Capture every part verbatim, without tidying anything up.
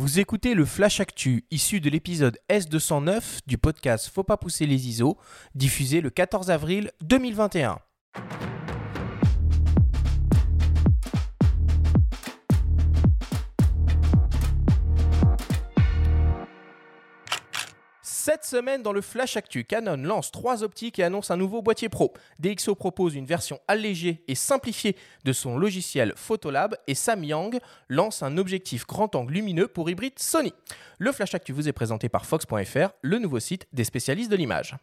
Vous écoutez le Flash Actu, issu de l'épisode S deux cent neuf du podcast Faut pas pousser les I S O, diffusé le quatorze avril deux mille vingt et un. Cette semaine, dans le Flash Actu, Canon lance trois optiques et annonce un nouveau boîtier pro. DxO propose une version allégée et simplifiée de son logiciel PhotoLab et Samyang lance un objectif grand angle lumineux pour hybride Sony. Le Flash Actu vous est présenté par Fox point F R, le nouveau site des spécialistes de l'image.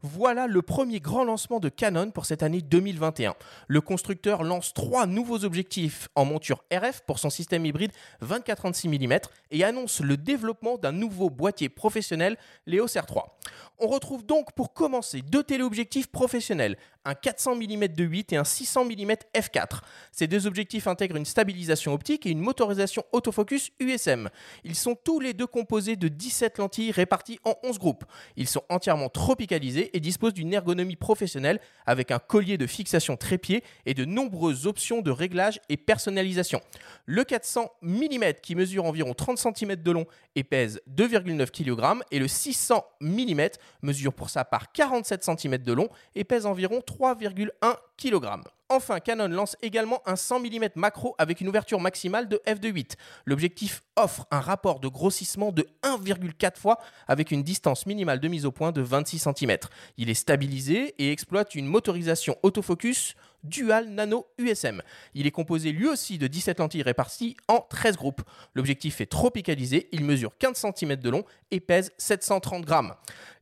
Voilà le premier grand lancement de Canon pour cette année deux mille vingt et un. Le constructeur lance trois nouveaux objectifs en monture R F pour son système hybride vingt-quatre à trente-six millimètres et annonce le développement d'un nouveau boîtier professionnel, l'E O S R trois. On retrouve donc pour commencer deux téléobjectifs professionnels, un quatre cents millimètres deux huit et un six cents millimètres f quatre. Ces deux objectifs intègrent une stabilisation optique et une motorisation autofocus U S M. Ils sont tous les deux composés de dix-sept lentilles réparties en onze groupes. Ils sont entièrement tropicalisés et dispose d'une ergonomie professionnelle avec un collier de fixation trépied et de nombreuses options de réglage et personnalisation. Le quatre cents millimètres qui mesure environ trente centimètres de long et pèse deux virgule neuf kilogrammes et le six cents millimètres mesure pour sa part quarante-sept centimètres de long et pèse environ trois virgule un kilogrammes. Enfin, Canon lance également un cent millimètres macro avec une ouverture maximale de f deux virgule huit. L'objectif offre un rapport de grossissement de un virgule quatre fois avec une distance minimale de mise au point de vingt-six centimètres. Il est stabilisé et exploite une motorisation autofocus Dual Nano U S M. Il est composé lui aussi de dix-sept lentilles réparties en treize groupes. L'objectif est tropicalisé, il mesure quinze centimètres de long et pèse sept cent trente grammes.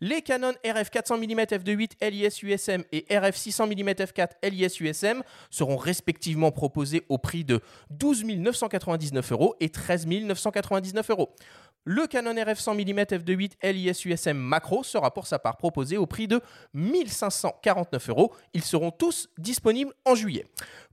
Les Canon R F quatre cents millimètres f deux virgule huit L I S U S M et R F six cents millimètres f quatre L I S U S M seront respectivement proposés au prix de douze mille neuf cent quatre-vingt-dix-neuf euros et treize mille neuf cent quatre-vingt-dix-neuf euros. Le Canon R F cent millimètres f deux virgule huit L I S U S M Macro sera pour sa part proposé au prix de mille cinq cent quarante-neuf euros. Ils seront tous disponibles en juillet.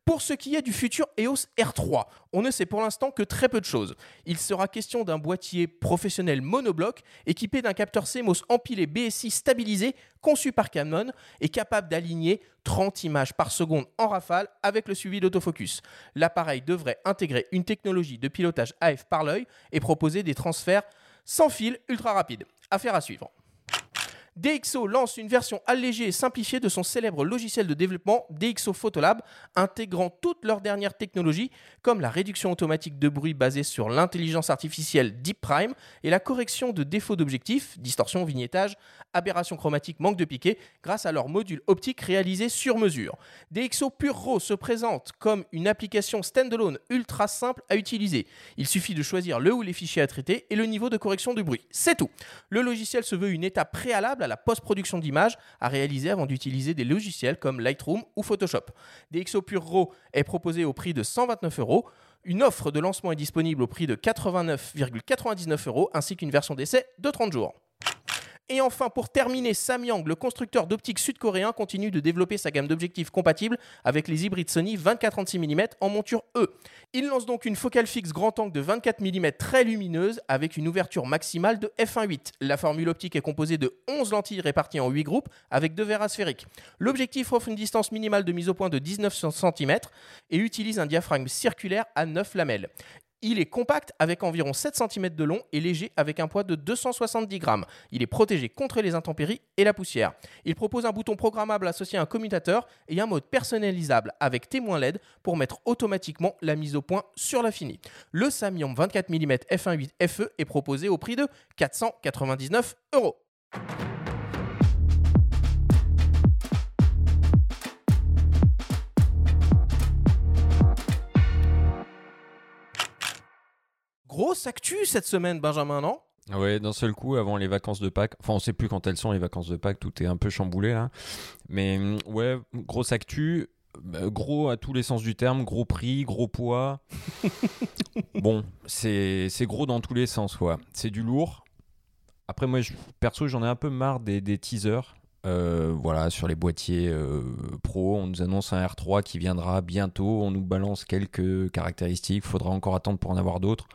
Pour ce qui est du futur E O S R trois, on ne sait pour l'instant que très peu de choses. Il sera question d'un boîtier professionnel monobloc équipé d'un capteur C M O S empilé B S I stabilisé conçu par Canon et capable d'aligner trente images par seconde en rafale avec le suivi d'autofocus. L'appareil devrait intégrer une technologie de pilotage A F par l'œil et proposer des transferts sans fil ultra rapides. Affaire à suivre. DxO lance une version allégée et simplifiée de son célèbre logiciel de développement DxO PhotoLab, intégrant toutes leurs dernières technologies comme la réduction automatique de bruit basée sur l'intelligence artificielle Deep Prime et la correction de défauts d'objectifs, distorsion, vignettage, aberration chromatique, manque de piqué, grâce à leur module optique réalisé sur mesure. DxO PureRAW se présente comme une application standalone ultra simple à utiliser. Il suffit de choisir le ou les fichiers à traiter et le niveau de correction du bruit. C'est tout. Le logiciel se veut une étape préalable à la post-production d'images à réaliser avant d'utiliser des logiciels comme Lightroom ou Photoshop. DxO PureRAW est proposé au prix de cent vingt-neuf euros. Une offre de lancement est disponible au prix de quatre-vingt-neuf virgule quatre-vingt-dix-neuf euros ainsi qu'une version d'essai de trente jours. Et enfin, pour terminer, Samyang, le constructeur d'optique sud-coréen, continue de développer sa gamme d'objectifs compatibles avec les hybrides Sony vingt-quatre à trente-six millimètres en monture E. Il lance donc une focale fixe grand angle de vingt-quatre millimètres très lumineuse avec une ouverture maximale de f un virgule huit. La formule optique est composée de onze lentilles réparties en huit groupes avec deux verres asphériques. L'objectif offre une distance minimale de mise au point de dix-neuf centimètres et utilise un diaphragme circulaire à neuf lamelles. Il est compact avec environ sept centimètres de long et léger avec un poids de deux cent soixante-dix grammes. Il est protégé contre les intempéries et la poussière. Il propose un bouton programmable associé à un commutateur et un mode personnalisable avec témoin L E D pour mettre automatiquement la mise au point sur la fini. Le Samyang vingt-quatre millimètres f un virgule huit F E est proposé au prix de quatre cent quatre-vingt-dix-neuf euros. Grosse actu cette semaine, Benjamin, non ? Ouais, d'un seul coup, avant les vacances de Pâques, enfin on sait plus quand elles sont les vacances de Pâques, tout est un peu chamboulé là, mais ouais, grosse actu, gros à tous les sens du terme, gros prix, gros poids, bon, c'est, c'est gros dans tous les sens, ouais. C'est du lourd. Après moi, je, perso, j'en ai un peu marre des, des teasers, euh, voilà, sur les boîtiers euh, pro, on nous annonce un R trois qui viendra bientôt, on nous balance quelques caractéristiques, faudra encore attendre pour en avoir d'autres.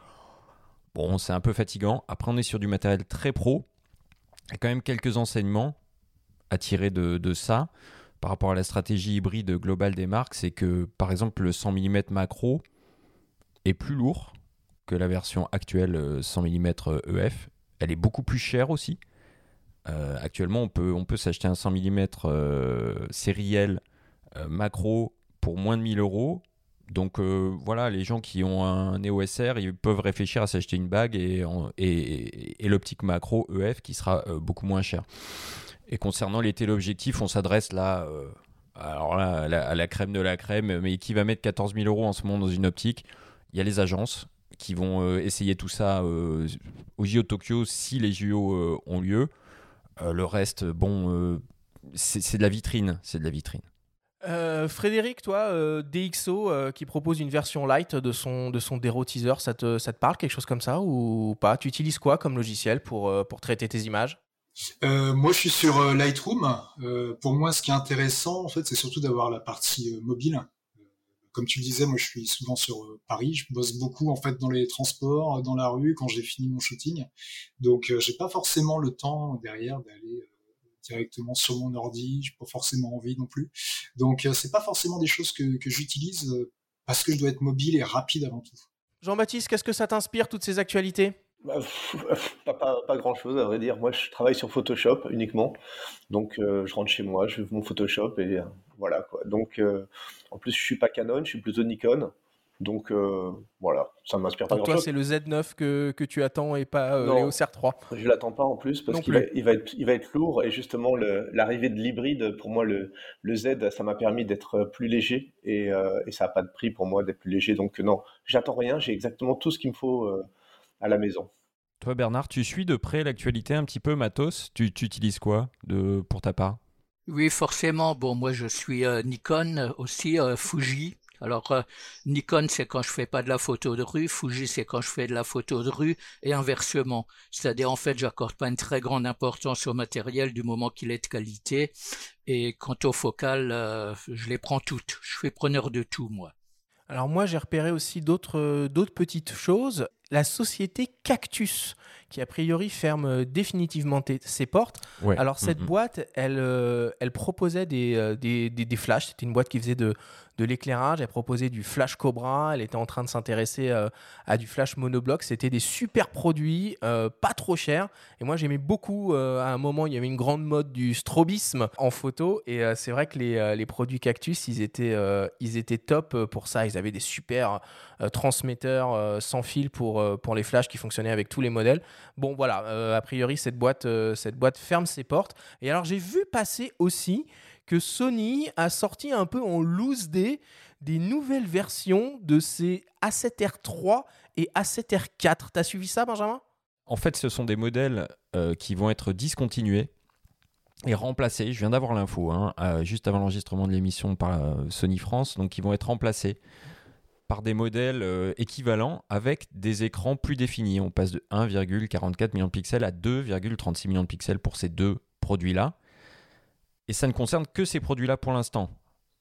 Bon, c'est un peu fatigant. Après, on est sur du matériel très pro. Il y a quand même quelques enseignements à tirer de, de ça par rapport à la stratégie hybride globale des marques. C'est que, par exemple, le cent millimètres macro est plus lourd que la version actuelle cent millimètres E F. Elle est beaucoup plus chère aussi. Euh, actuellement, on peut, on peut s'acheter un cent millimètres euh, série L euh, macro pour moins de mille euros. Donc euh, voilà, les gens qui ont un E O S R, ils peuvent réfléchir à s'acheter une bague et, et, et, et l'optique macro E F qui sera euh, beaucoup moins chère. Et concernant les téléobjectifs, on s'adresse là, euh, alors là à, la, à la crème de la crème, mais qui va mettre quatorze mille euros en ce moment dans une optique. Il y a les agences qui vont euh, essayer tout ça euh, au J O Tokyo si les J O euh, ont lieu. Euh, le reste, bon, euh, c'est, c'est de la vitrine, c'est de la vitrine. Euh, Frédéric, toi, euh, DxO euh, qui propose une version light de son, de son Dero Teaser, ça te, ça te parle, quelque chose comme ça ou pas? Tu utilises quoi comme logiciel pour, euh, pour traiter tes images? euh, Moi, je suis sur euh, Lightroom. Euh, pour moi, ce qui est intéressant, en fait, c'est surtout d'avoir la partie euh, mobile. Comme tu le disais, moi, je suis souvent sur euh, Paris. Je bosse beaucoup en fait dans les transports, dans la rue, quand j'ai fini mon shooting. Donc, euh, j'ai pas forcément le temps derrière d'aller Euh, directement sur mon ordi, j'ai pas forcément envie non plus. Donc euh, c'est pas forcément des choses que, que j'utilise euh, parce que je dois être mobile et rapide avant tout. Jean-Baptiste, qu'est-ce que ça t'inspire, toutes ces actualités? Bah, pas, pas, pas grand-chose à vrai dire. Moi, je travaille sur Photoshop uniquement, donc euh, je rentre chez moi, je fais mon Photoshop et euh, voilà quoi. Donc euh, en plus, je suis pas Canon, je suis plutôt Nikon. Donc euh, voilà, ça m'inspire pas grand-chose. Toi, c'est le Z neuf que, que tu attends et pas euh, l'E O S R trois. Je l'attends pas en plus parce non qu'il plus. Va, il va, être, il va être lourd et justement le, l'arrivée de l'hybride, pour moi le, le Z, ça m'a permis d'être plus léger et, euh, et ça n'a pas de prix pour moi d'être plus léger. Donc non, j'attends rien, j'ai exactement tout ce qu'il me faut euh, à la maison. Toi Bernard, tu suis de près l'actualité un petit peu matos, tu, tu utilises quoi de, pour ta part? Oui forcément, bon moi je suis euh, Nikon aussi, euh, Fuji. Alors, euh, Nikon, c'est quand je fais pas de la photo de rue, Fuji, c'est quand je fais de la photo de rue, et inversement. C'est-à-dire, en fait, j'accorde pas une très grande importance au matériel du moment qu'il est de qualité, et quant aux focales, euh, je les prends toutes. Je suis preneur de tout, moi. Alors moi, j'ai repéré aussi d'autres, euh, d'autres petites choses. La société Cactus, qui a priori ferme définitivement t- ses portes. Ouais. Alors cette mmh. boîte, elle, euh, elle proposait des, euh, des, des, des flashs. C'était une boîte qui faisait de, de l'éclairage. Elle proposait du flash Cobra. Elle était en train de s'intéresser euh, à du flash monobloc. C'était des super produits, euh, pas trop chers. Et moi, j'aimais beaucoup. Euh, à un moment, il y avait une grande mode du strobisme en photo. Et euh, c'est vrai que les, euh, les produits Cactus, ils étaient, euh, ils étaient top pour ça. Ils avaient des super euh, transmetteurs euh, sans fil pour pour les flashs qui fonctionnaient avec tous les modèles. Bon voilà, euh, a priori cette boîte, euh, cette boîte ferme ses portes. Et alors j'ai vu passer aussi que Sony a sorti un peu en loose day des nouvelles versions de ses A sept R trois et A sept R quatre. T'as suivi ça Benjamin ? En fait ce sont des modèles euh, qui vont être discontinués et remplacés. Je viens d'avoir l'info hein, euh, juste avant l'enregistrement de l'émission par euh, Sony France, donc ils vont être remplacés par des modèles euh, équivalents avec des écrans plus définis. On passe de un virgule quarante-quatre million de pixels à deux virgule trente-six millions de pixels pour ces deux produits-là. Et ça ne concerne que ces produits-là pour l'instant.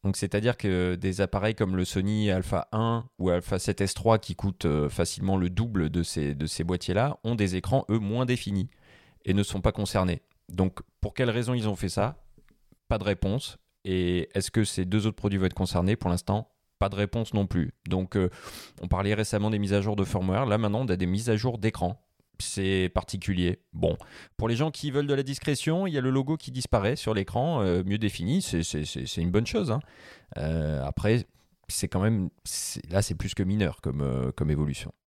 Donc, c'est-à-dire que des appareils comme le Sony Alpha un ou Alpha sept S trois qui coûtent euh, facilement le double de ces, de ces boîtiers-là ont des écrans, eux, moins définis et ne sont pas concernés. Donc, pour quelles raisons ils ont fait ça? Pas de réponse. Et est-ce que ces deux autres produits vont être concernés? Pour l'instant, pas de réponse non plus. Donc, euh, on parlait récemment des mises à jour de firmware. Là, maintenant, on a des mises à jour d'écran. C'est particulier. Bon, pour les gens qui veulent de la discrétion, il y a le logo qui disparaît sur l'écran, euh, mieux défini. C'est, c'est, c'est, c'est une bonne chose. Hein. Euh, après, c'est quand même... C'est, là, c'est plus que mineur comme, euh, comme évolution.